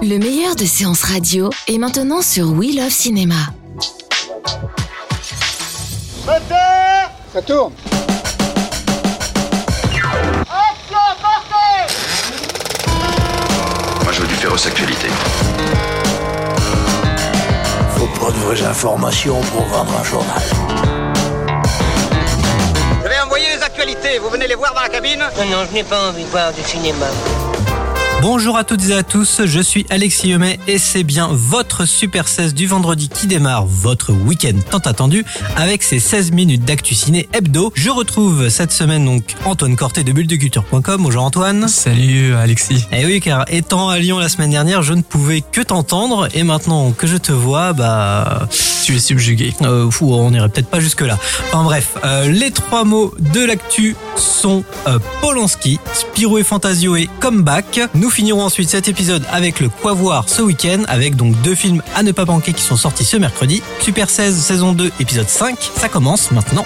Le meilleur de Séance Radio est maintenant sur We Love Cinéma. Moteur ! Ça tourne. Hop là, partez ! Moi, je veux du féroce actualité. Faut pas de vraies informations pour vendre un journal. Je vais envoyer les actualités, vous venez les voir dans la cabine ? Non, je n'ai pas envie de voir du cinéma. Bonjour à toutes et à tous, je suis Alexis Yomé et c'est bien votre Super 16 du vendredi qui démarre votre week-end tant attendu avec ses 16 minutes d'actu ciné hebdo. Je retrouve cette semaine donc Antoine Cortet de BulleDeCulture.com. Bonjour Antoine. Salut Alexis. Eh oui, car étant à Lyon la semaine dernière, je ne pouvais que t'entendre et maintenant que je te vois, bah... Tu es subjugué. On n'irait peut-être pas jusque-là. Enfin bref, les trois mots de l'actu sont Polanski, Spirou et Fantasio et Comeback. Nous finirons ensuite cet épisode avec le Quoi voir ce week-end, avec donc deux films à ne pas manquer qui sont sortis ce mercredi. Super 16, saison 2, épisode 5, ça commence maintenant.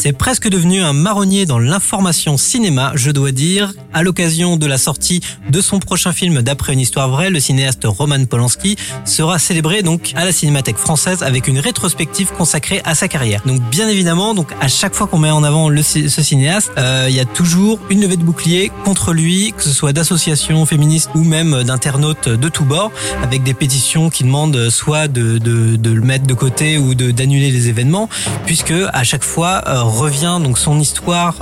C'est presque devenu un marronnier dans l'information cinéma, je dois dire. À l'occasion de la sortie de son prochain film d'après une histoire vraie, le cinéaste Roman Polanski sera célébré donc à la Cinémathèque française avec une rétrospective consacrée à sa carrière. Donc bien évidemment, donc à chaque fois qu'on met en avant ce cinéaste, y a toujours une levée de bouclier contre lui, que ce soit d'associations féministes ou même d'internautes de tous bords, avec des pétitions qui demandent soit de le mettre de côté ou d'annuler les événements, puisque à chaque fois revient donc son histoire,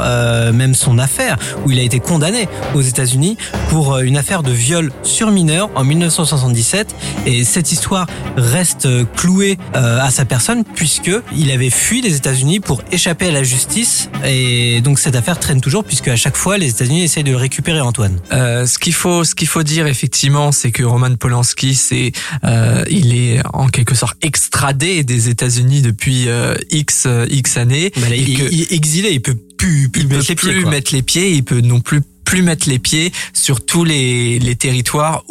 même son affaire, où il a été condamné aux États-Unis pour une affaire de viol sur mineur en 1977. Et cette histoire reste clouée à sa personne puisque il avait fui les États-Unis pour échapper à la justice. Et donc cette affaire traîne toujours puisque à chaque fois les États-Unis essayent de le récupérer. Antoine. Ce qu'il faut dire effectivement, c'est que Roman Polanski, il est en quelque sorte extradé des États-Unis depuis X années. Bah là, il est exilé, il peut plus mettre les pieds sur tous les territoires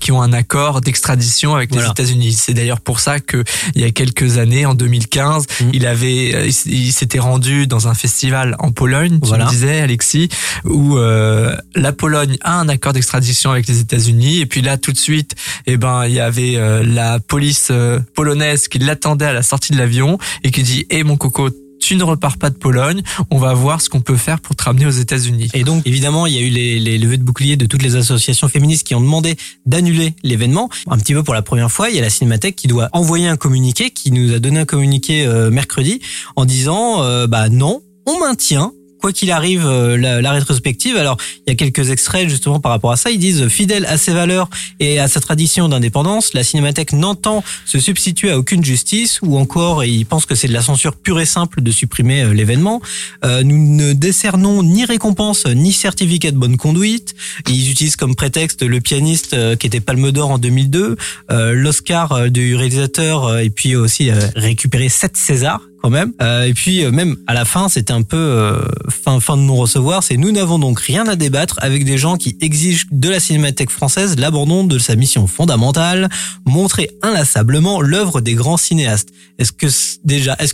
qui ont un accord d'extradition avec les États-Unis. C'est d'ailleurs pour ça que il y a quelques années, en 2015, il s'était rendu dans un festival en Pologne, tu me disais Alexis, où la Pologne a un accord d'extradition avec les États-Unis et puis là tout de suite, il y avait la police polonaise qui l'attendait à la sortie de l'avion et qui dit mon coco, tu ne repars pas de Pologne, on va voir ce qu'on peut faire pour te ramener aux États-Unis. Et donc, évidemment, il y a eu les levées de boucliers de toutes les associations féministes qui ont demandé d'annuler l'événement. Un petit peu pour la première fois, il y a la Cinémathèque qui doit envoyer un communiqué, qui nous a donné un communiqué mercredi, en disant non, on maintient quoi qu'il arrive la rétrospective. Alors, il y a quelques extraits justement par rapport à ça. Ils disent: fidèle à ses valeurs et à sa tradition d'indépendance, la Cinémathèque n'entend se substituer à aucune justice, ou encore ils pensent que c'est de la censure pure et simple de supprimer l'événement. Nous ne décernons ni récompense ni certificat de bonne conduite. Ils utilisent comme prétexte le pianiste qui était Palme d'Or en 2002, l'Oscar du réalisateur et puis aussi récupérer 7 Césars. Quand même. Et puis même à la fin, c'était un peu fin de non-recevoir. C'est: nous n'avons donc rien à débattre avec des gens qui exigent de la Cinémathèque française l'abandon de sa mission fondamentale, montrer inlassablement l'œuvre des grands cinéastes. Est-ce que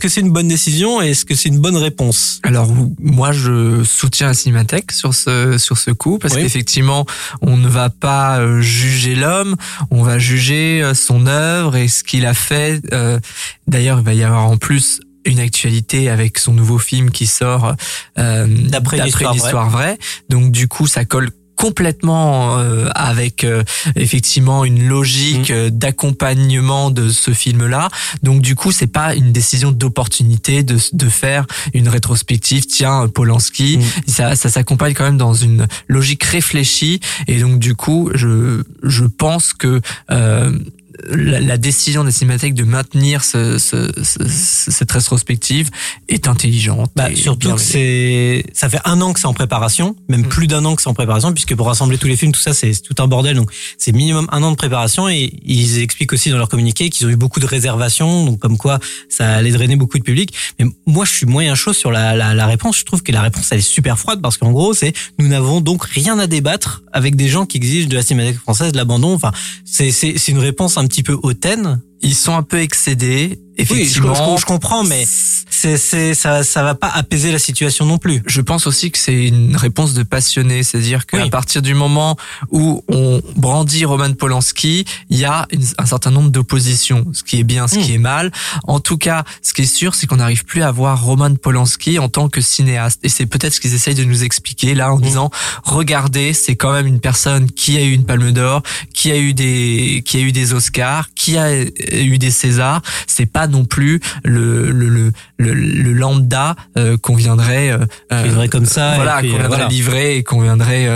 c'est une bonne décision et est-ce que c'est une bonne réponse? Alors moi, je soutiens la Cinémathèque sur ce coup parce qu'effectivement, on ne va pas juger l'homme, on va juger son œuvre et ce qu'il a fait. D'ailleurs, il va y avoir en plus une actualité avec son nouveau film qui sort d'après l'histoire vraie. Donc du coup, ça colle complètement avec effectivement une logique d'accompagnement de ce film-là. Donc du coup, c'est pas une décision d'opportunité de faire une rétrospective. Tiens, Polanski, ça s'accompagne quand même dans une logique réfléchie. Et donc du coup, je pense que la décision des cinémathèques de maintenir cette rétrospective est intelligente. Bah, surtout que ça fait un an que c'est en préparation, même plus d'un an que c'est en préparation, puisque pour rassembler tous les films, tout ça, c'est tout un bordel. Donc, c'est minimum un an de préparation, et ils expliquent aussi dans leur communiqué qu'ils ont eu beaucoup de réservations, donc comme quoi ça allait drainer beaucoup de public. Mais moi, je suis moyen chaud sur la réponse. Je trouve que la réponse, elle est super froide, parce qu'en gros, c'est nous n'avons donc rien à débattre avec des gens qui exigent de la cinémathèque française de l'abandon. Enfin, c'est une réponse un petit peu hautaine. Ils sont un peu excédés, effectivement. Oui, je comprends, mais ça va pas apaiser la situation non plus. Je pense aussi que c'est une réponse de passionné, c'est-à-dire qu'à partir du moment où on brandit Roman Polanski, il y a un certain nombre d'oppositions, ce qui est bien, ce qui est mal. En tout cas, ce qui est sûr, c'est qu'on n'arrive plus à voir Roman Polanski en tant que cinéaste. Et c'est peut-être ce qu'ils essayent de nous expliquer là, en disant, regardez, c'est quand même une personne qui a eu une Palme d'Or, qui a eu des Oscars, qui a eu des Césars. C'est pas non plus le lambda qu'on viendrait comme ça, voilà, qu'on viendrait livrer et qu'on viendrait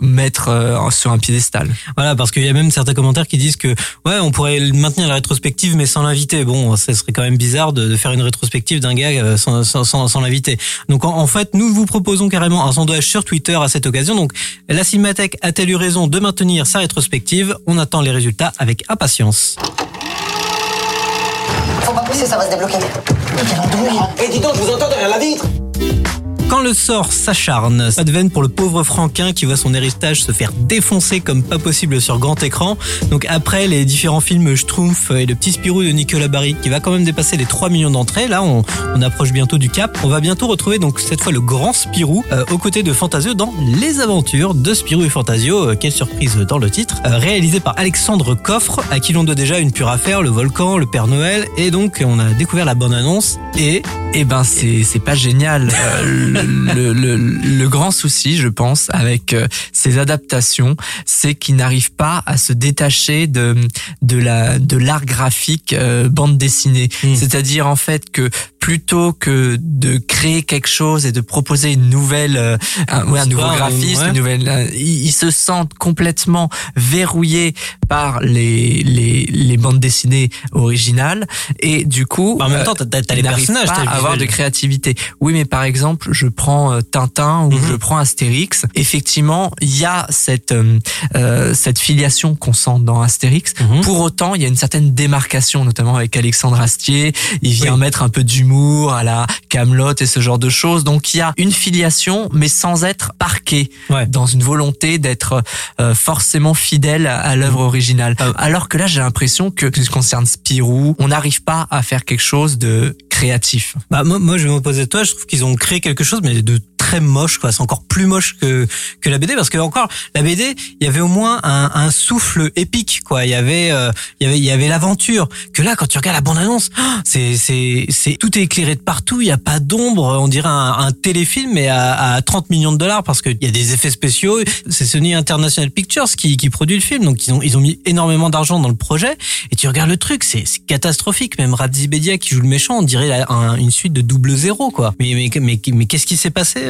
mettre sur un piédestal. Voilà, parce qu'il y a même certains commentaires qui disent que on pourrait maintenir la rétrospective mais sans l'inviter. Bon, ça serait quand même bizarre de faire une rétrospective d'un gars sans l'inviter. Donc en fait, nous vous proposons carrément un sondage sur Twitter à cette occasion. Donc la Cinémathèque a-t-elle eu raison de maintenir sa rétrospective? On attend les résultats avec impatience. Faut pas pousser, ça va se débloquer. Et dis donc, je vous entends derrière la vitre. Quand le sort s'acharne, pas de veine pour le pauvre Franquin qui voit son héritage se faire défoncer comme pas possible sur grand écran. Donc après les différents films Schtroumpf et le petit Spirou de Nicolas Barry qui va quand même dépasser les 3 millions d'entrées, là on approche bientôt du cap. On va bientôt retrouver donc cette fois le grand Spirou aux côtés de Fantasio dans Les Aventures de Spirou et Fantasio, quelle surprise dans le titre, réalisé par Alexandre Coffre, à qui l'on doit déjà Une pure affaire, Le Volcan, Le Père Noël, et donc on a découvert la bande annonce et... Eh ben c'est pas génial. Le grand souci, je pense, avec ces adaptations, c'est qu'ils n'arrivent pas à se détacher de l'art graphique bande dessinée. C'est-à-dire en fait que plutôt que de créer quelque chose et de proposer une nouvelle, un nouveau graphisme, une nouvelle, ils se sentent complètement verrouillés par les bandes dessinées originales, et du coup, en même temps, t'as les personnages, t'as le avoir de créativité. Oui, mais par exemple, je prends Tintin ou je prends Astérix. Effectivement, il y a cette filiation qu'on sent dans Astérix. Pour autant, il y a une certaine démarcation, notamment avec Alexandre Astier. Il vient mettre un peu d'humour à la Kaamelott et ce genre de choses. Donc, il y a une filiation, mais sans être parqué, dans une volonté d'être forcément fidèle à l'œuvre originale. Alors que là, j'ai l'impression que, ce qui concerne Spirou, on n'arrive pas à faire quelque chose de créatif. Bah moi je vais m'opposer à toi, je trouve qu'ils ont créé quelque chose mais de très moche quoi, c'est encore plus moche que la BD, parce que encore la BD, il y avait au moins un souffle épique quoi, il y avait l'aventure. Que là quand tu regardes la bande-annonce, c'est tout est éclairé de partout, il y a pas d'ombre, on dirait un téléfilm mais à 30 millions de dollars parce que il y a des effets spéciaux, c'est Sony International Pictures qui produit le film, donc ils ont mis énormément d'argent dans le projet et tu regardes le truc, c'est catastrophique, même Ramzy Bédia qui joue le méchant, on dirait une suite de 0 quoi. Mais qu'est-ce qui s'est passé?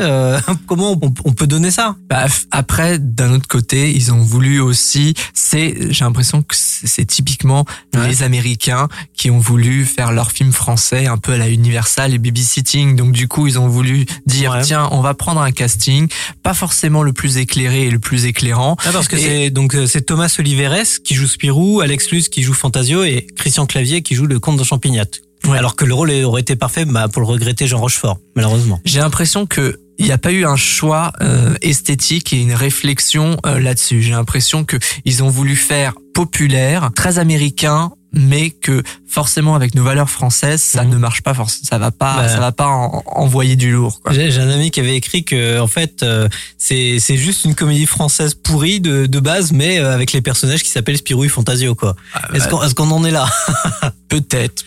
Comment on peut donner ça? Bah, après, d'un autre côté, ils ont voulu aussi, j'ai l'impression que c'est typiquement les Américains qui ont voulu faire leur film français un peu à la Universal et babysitting. Donc du coup, ils ont voulu dire tiens, on va prendre un casting, pas forcément le plus éclairé et le plus éclairant. Ah, parce que c'est Thomas Oliveres qui joue Spirou, Alex Luz qui joue Fantasio et Christian Clavier qui joue le comte de Champignac. Ouais. Alors que le rôle aurait été parfait, pour le regretter Jean Rochefort, malheureusement. J'ai l'impression que il n'y a pas eu un choix esthétique et une réflexion là-dessus. J'ai l'impression que ils ont voulu faire populaire, très américain, mais que forcément avec nos valeurs françaises, ça ne marche pas forcément, ça va pas envoyer du lourd quoi. J'ai un ami qui avait écrit que en fait c'est juste une comédie française pourrie de base, mais avec les personnages qui s'appellent Spirou et Fantasio quoi. Est-ce qu'on en est là? Peut-être.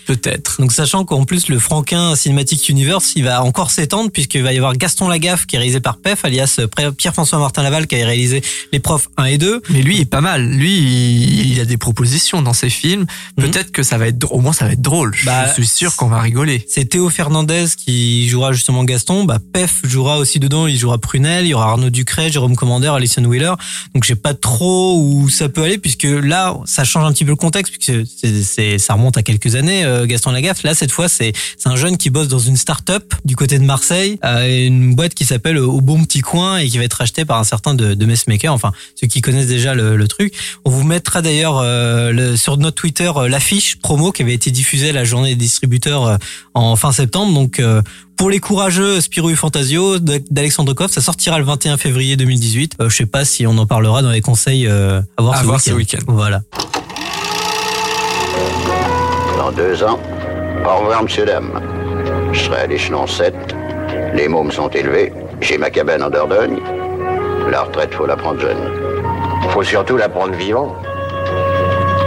Donc sachant qu'en plus le Franquin Cinematic Universe, il va encore s'étendre puisqu'il va y avoir Gaston Lagaffe qui est réalisé par PEF, alias Pierre-François Martin Laval qui a réalisé Les Profs 1 et 2. Mais lui il est pas mal. Lui il a des propositions dans ses films. peut-être que ça va être drôle. Au moins, ça va être drôle. Je suis sûr qu'on va rigoler. C'est Théo Fernandez qui jouera justement Gaston. PEF jouera aussi dedans. Il jouera Prunelle. Il y aura Arnaud Ducret, Jérôme Commandeur, Alison Wheeler. Donc, j'ai pas trop où ça peut aller puisque là, ça change un petit peu le contexte puisque ça remonte à quelques années. Gaston Lagaffe. Là, cette fois, c'est un jeune qui bosse dans une start-up du côté de Marseille, une boîte qui s'appelle Au bon petit coin et qui va être rachetée par un certain de Messmaker. Enfin, ceux qui connaissent déjà le truc. On vous mettra d'ailleurs sur notre Twitter l'affiche promo qui avait été diffusée la journée des distributeurs en fin septembre. Donc, pour les courageux, Spirou et Fantasio d'Alexandre Coffre, ça sortira le 21 février 2018. Je sais pas si on en parlera dans les conseils à voir ce week-end. Voilà. Dans 2 ans, au revoir, monsieur, dame. Je serai à l'échelon 7. Les mômes sont élevés. J'ai ma cabane en Dordogne. La retraite, faut la prendre jeune. Faut surtout la prendre vivant.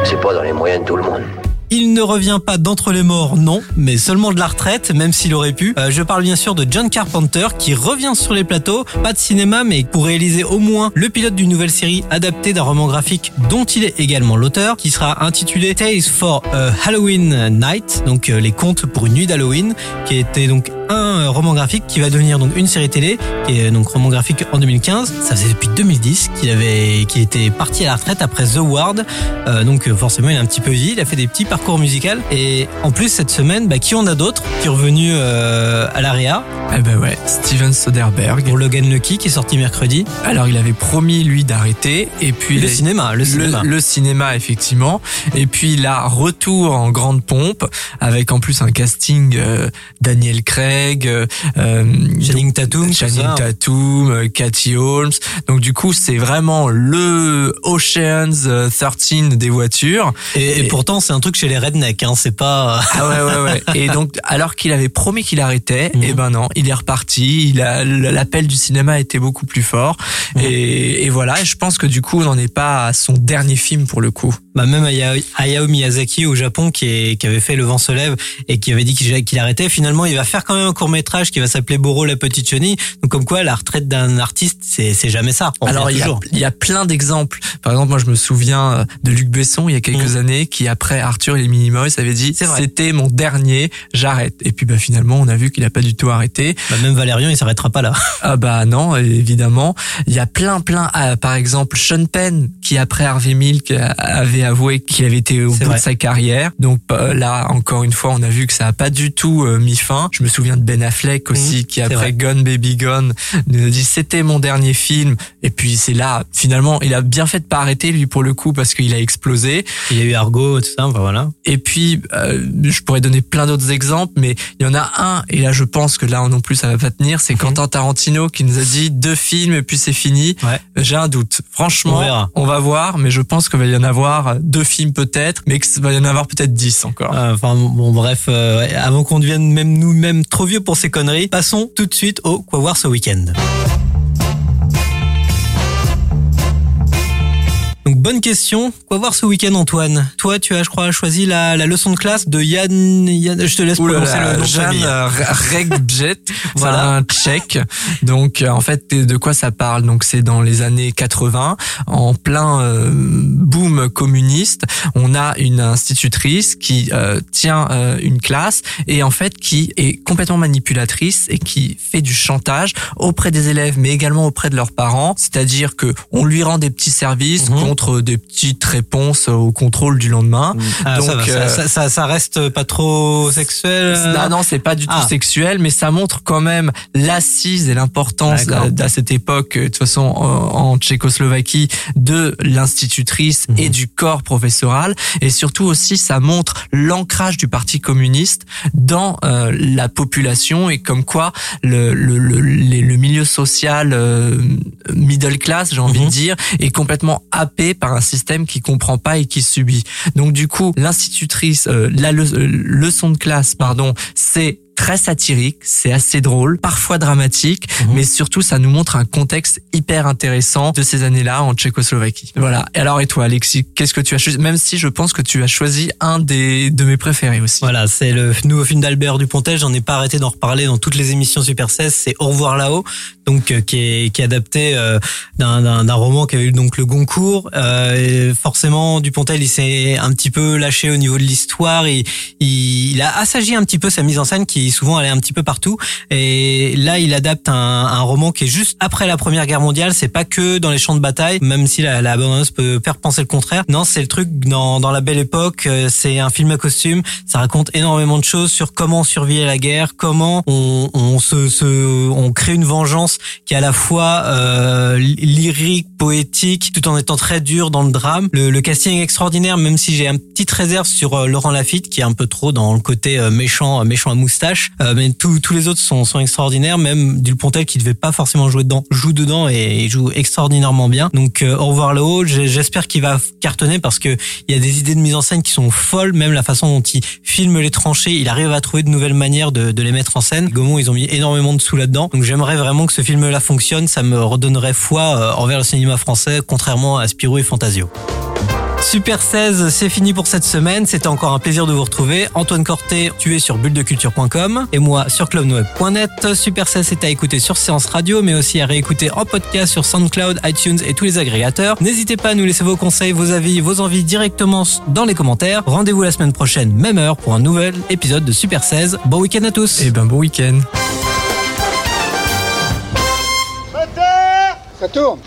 C'est pas dans les moyens de tout le monde. Il ne revient pas d'entre les morts, non, mais seulement de la retraite, même s'il aurait pu. Je parle bien sûr de John Carpenter qui revient sur les plateaux, pas de cinéma, mais pour réaliser au moins le pilote d'une nouvelle série adaptée d'un roman graphique dont il est également l'auteur, qui sera intitulé Tales for a Halloween Night, donc les contes pour une nuit d'Halloween, qui était donc un roman graphique qui va devenir donc une série télé, qui est donc roman graphique en 2015. Ça faisait depuis 2010 qu'il était parti à la retraite après The Ward, donc forcément il a un petit peu vieilli, il a fait des petits parcours musical. Et en plus cette semaine, qui en a d'autres qui est revenu à l'AREA? Steven Soderbergh pour Logan Lucky qui est sorti mercredi. Alors il avait promis lui d'arrêter et puis le cinéma effectivement, et puis là retour en grande pompe avec en plus un casting Daniel Craig, Channing Tatum, Cathy Holmes. Donc du coup c'est vraiment le Ocean's 13 des voitures, et pourtant c'est un truc chez les rednecks, c'est pas... Ah ouais. Et donc, alors qu'il avait promis qu'il arrêtait, et non, il est reparti, l'appel du cinéma était beaucoup plus fort, et voilà, je pense que du coup, on n'en est pas à son dernier film pour le coup. Même Hayao Miyazaki au Japon qui avait fait Le Vent se lève et qui avait dit qu'il arrêtait, finalement, il va faire quand même un court-métrage qui va s'appeler Boro la petite chenille, donc comme quoi, la retraite d'un artiste, c'est jamais ça. Alors, il y a plein d'exemples. Par exemple, moi, je me souviens de Luc Besson, il y a quelques années, qui après Arthur et les Minimoys avait dit c'était mon dernier, j'arrête. Et puis finalement on a vu qu'il a pas du tout arrêté. Même Valérian il s'arrêtera pas là. Non évidemment. Il y a plein. Par exemple Sean Penn qui après Harvey Milk avait avoué qu'il avait été au bout de sa carrière. Donc là encore une fois on a vu que ça a pas du tout mis fin. Je me souviens de Ben Affleck aussi qui après Gone Baby Gone nous a dit c'était mon dernier film. Et puis c'est là finalement il a bien fait de pas arrêter lui pour le coup parce qu'il a explosé. Il y a eu Argo tout ça voilà. Et puis, je pourrais donner plein d'autres exemples, mais il y en a un, et là je pense que là non plus ça va pas tenir, c'est Quentin Tarantino qui nous a dit 2 films et puis c'est fini. Ouais. J'ai un doute. Franchement, on va voir, mais je pense qu'il va y en avoir 2 films peut-être, mais qu'il va y en avoir peut-être 10 encore. Avant qu'on devienne même nous-mêmes trop vieux pour ces conneries, passons tout de suite au Quoi voir ce week-end. Donc, bonne question. Quoi voir ce week-end, Antoine? Toi, tu as, je crois, choisi la leçon de classe de Yann, je te laisse prononcer le nom. Jan Regbjet. Voilà. Un tchèque. Donc, en fait, de quoi ça parle? Donc, c'est dans les années 80, en plein boom communiste. On a une institutrice qui tient une classe et, en fait, qui est complètement manipulatrice et qui fait du chantage auprès des élèves, mais également auprès de leurs parents. C'est-à-dire que on lui rend des petits services, contre des petites réponses au contrôle du lendemain. Donc ça reste pas trop sexuel. Non, c'est pas du tout sexuel, mais ça montre quand même l'assise et l'importance à cette époque, de toute façon en Tchécoslovaquie, de l'institutrice et du corps professoral, et surtout aussi ça montre l'ancrage du parti communiste dans la population et comme quoi le milieu social middle class, j'ai envie de dire, est complètement happé par un système qui comprend pas et qui subit. Donc du coup, l'institutrice, la leçon de classe, c'est très satirique, c'est assez drôle, parfois dramatique, mais surtout ça nous montre un contexte hyper intéressant de ces années-là en Tchécoslovaquie. Voilà. Alors et toi Alexis, qu'est-ce que tu as choisi? Même si je pense que tu as choisi un de mes préférés aussi. Voilà, c'est le nouveau film d'Albert Dupontel, j'en ai pas arrêté d'en reparler dans toutes les émissions Super 16, c'est Au revoir là-haut, donc qui est adapté d'un roman qui avait eu donc le Goncourt. Et forcément Dupontel il s'est un petit peu lâché au niveau de l'histoire, il a assagi un petit peu sa mise en scène qui souvent allait un petit peu partout, et là il adapte un roman qui est juste après la Première Guerre mondiale, c'est pas que dans les champs de bataille, même si la bande-annonce peut faire penser le contraire. Non, c'est le truc dans la belle époque, c'est un film à costume, ça raconte énormément de choses sur comment survivre à la guerre, comment on crée une vengeance qui est à la fois lyrique, poétique, tout en étant très dur dans le drame. Le casting est extraordinaire, même si j'ai une petite réserve sur Laurent Lafitte qui est un peu trop dans le côté méchant à moustache, mais tous les autres sont extraordinaires, même Dupontel qui devait pas forcément jouer dedans, joue dedans et joue extraordinairement bien. Donc au revoir là-haut, j'espère qu'il va cartonner parce que il y a des idées de mise en scène qui sont folles, même la façon dont il filme les tranchées, il arrive à trouver de nouvelles manières de les mettre en scène. Gaumont, ils ont mis énormément de sous là-dedans, donc j'aimerais vraiment que ce film-là fonctionne, ça me redonnerait foi envers le cinéma français, contrairement à Spirou et Fantasio. Super 16, c'est fini pour cette semaine. C'était encore un plaisir de vous retrouver. Antoine Cortet, tu es sur BulleDeCulture.com et moi sur clubweb.net. Super 16, c'est à écouter sur Séance Radio, mais aussi à réécouter en podcast sur SoundCloud, iTunes et tous les agrégateurs. N'hésitez pas à nous laisser vos conseils, vos avis, vos envies directement dans les commentaires. Rendez-vous la semaine prochaine, même heure, pour un nouvel épisode de Super 16. Bon week-end à tous. Et bon week-end. Ça tourne.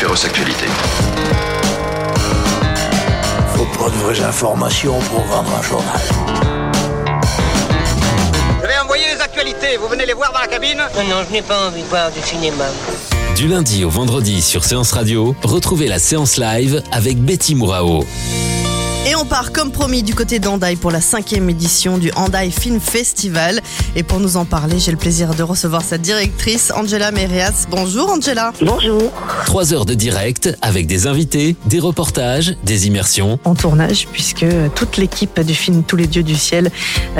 Féroce actualité. Faut prendre de vraies informations pour vendre un journal. Je vais envoyer les actualités, vous venez les voir dans la cabine? Non, je n'ai pas envie de voir du cinéma. Du lundi au vendredi sur Séance Radio, retrouvez la séance live avec Betty Mourao. Et on part comme promis du côté d'Hendaye pour la 5e édition du Hendaye Film Festival. Et pour nous en parler, j'ai le plaisir de recevoir sa directrice, Angela Mérias. Bonjour Angela. Bonjour. 3 heures de direct avec des invités, des reportages, des immersions. En tournage, puisque toute l'équipe du film Tous les dieux du ciel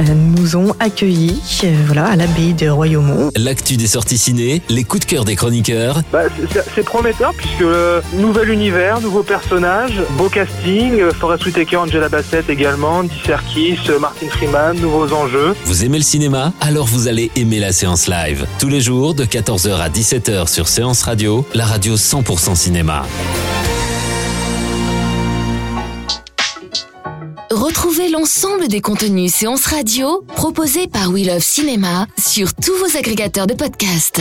nous ont accueillis à l'abbaye de Royaumont. L'actu des sorties ciné, les coups de cœur des chroniqueurs. C'est prometteur puisque nouvel univers, nouveaux personnages, beau casting, Forest Whitaker, Angela Bassett également, Andy Serkis, Martin Freeman, nouveaux enjeux. Vous aimez le cinéma? Alors vous allez aimer la séance live. Tous les jours, de 14h à 17h sur Séance Radio, la radio 100% cinéma. Retrouvez l'ensemble des contenus Séance Radio proposés par We Love Cinéma sur tous vos agrégateurs de podcasts.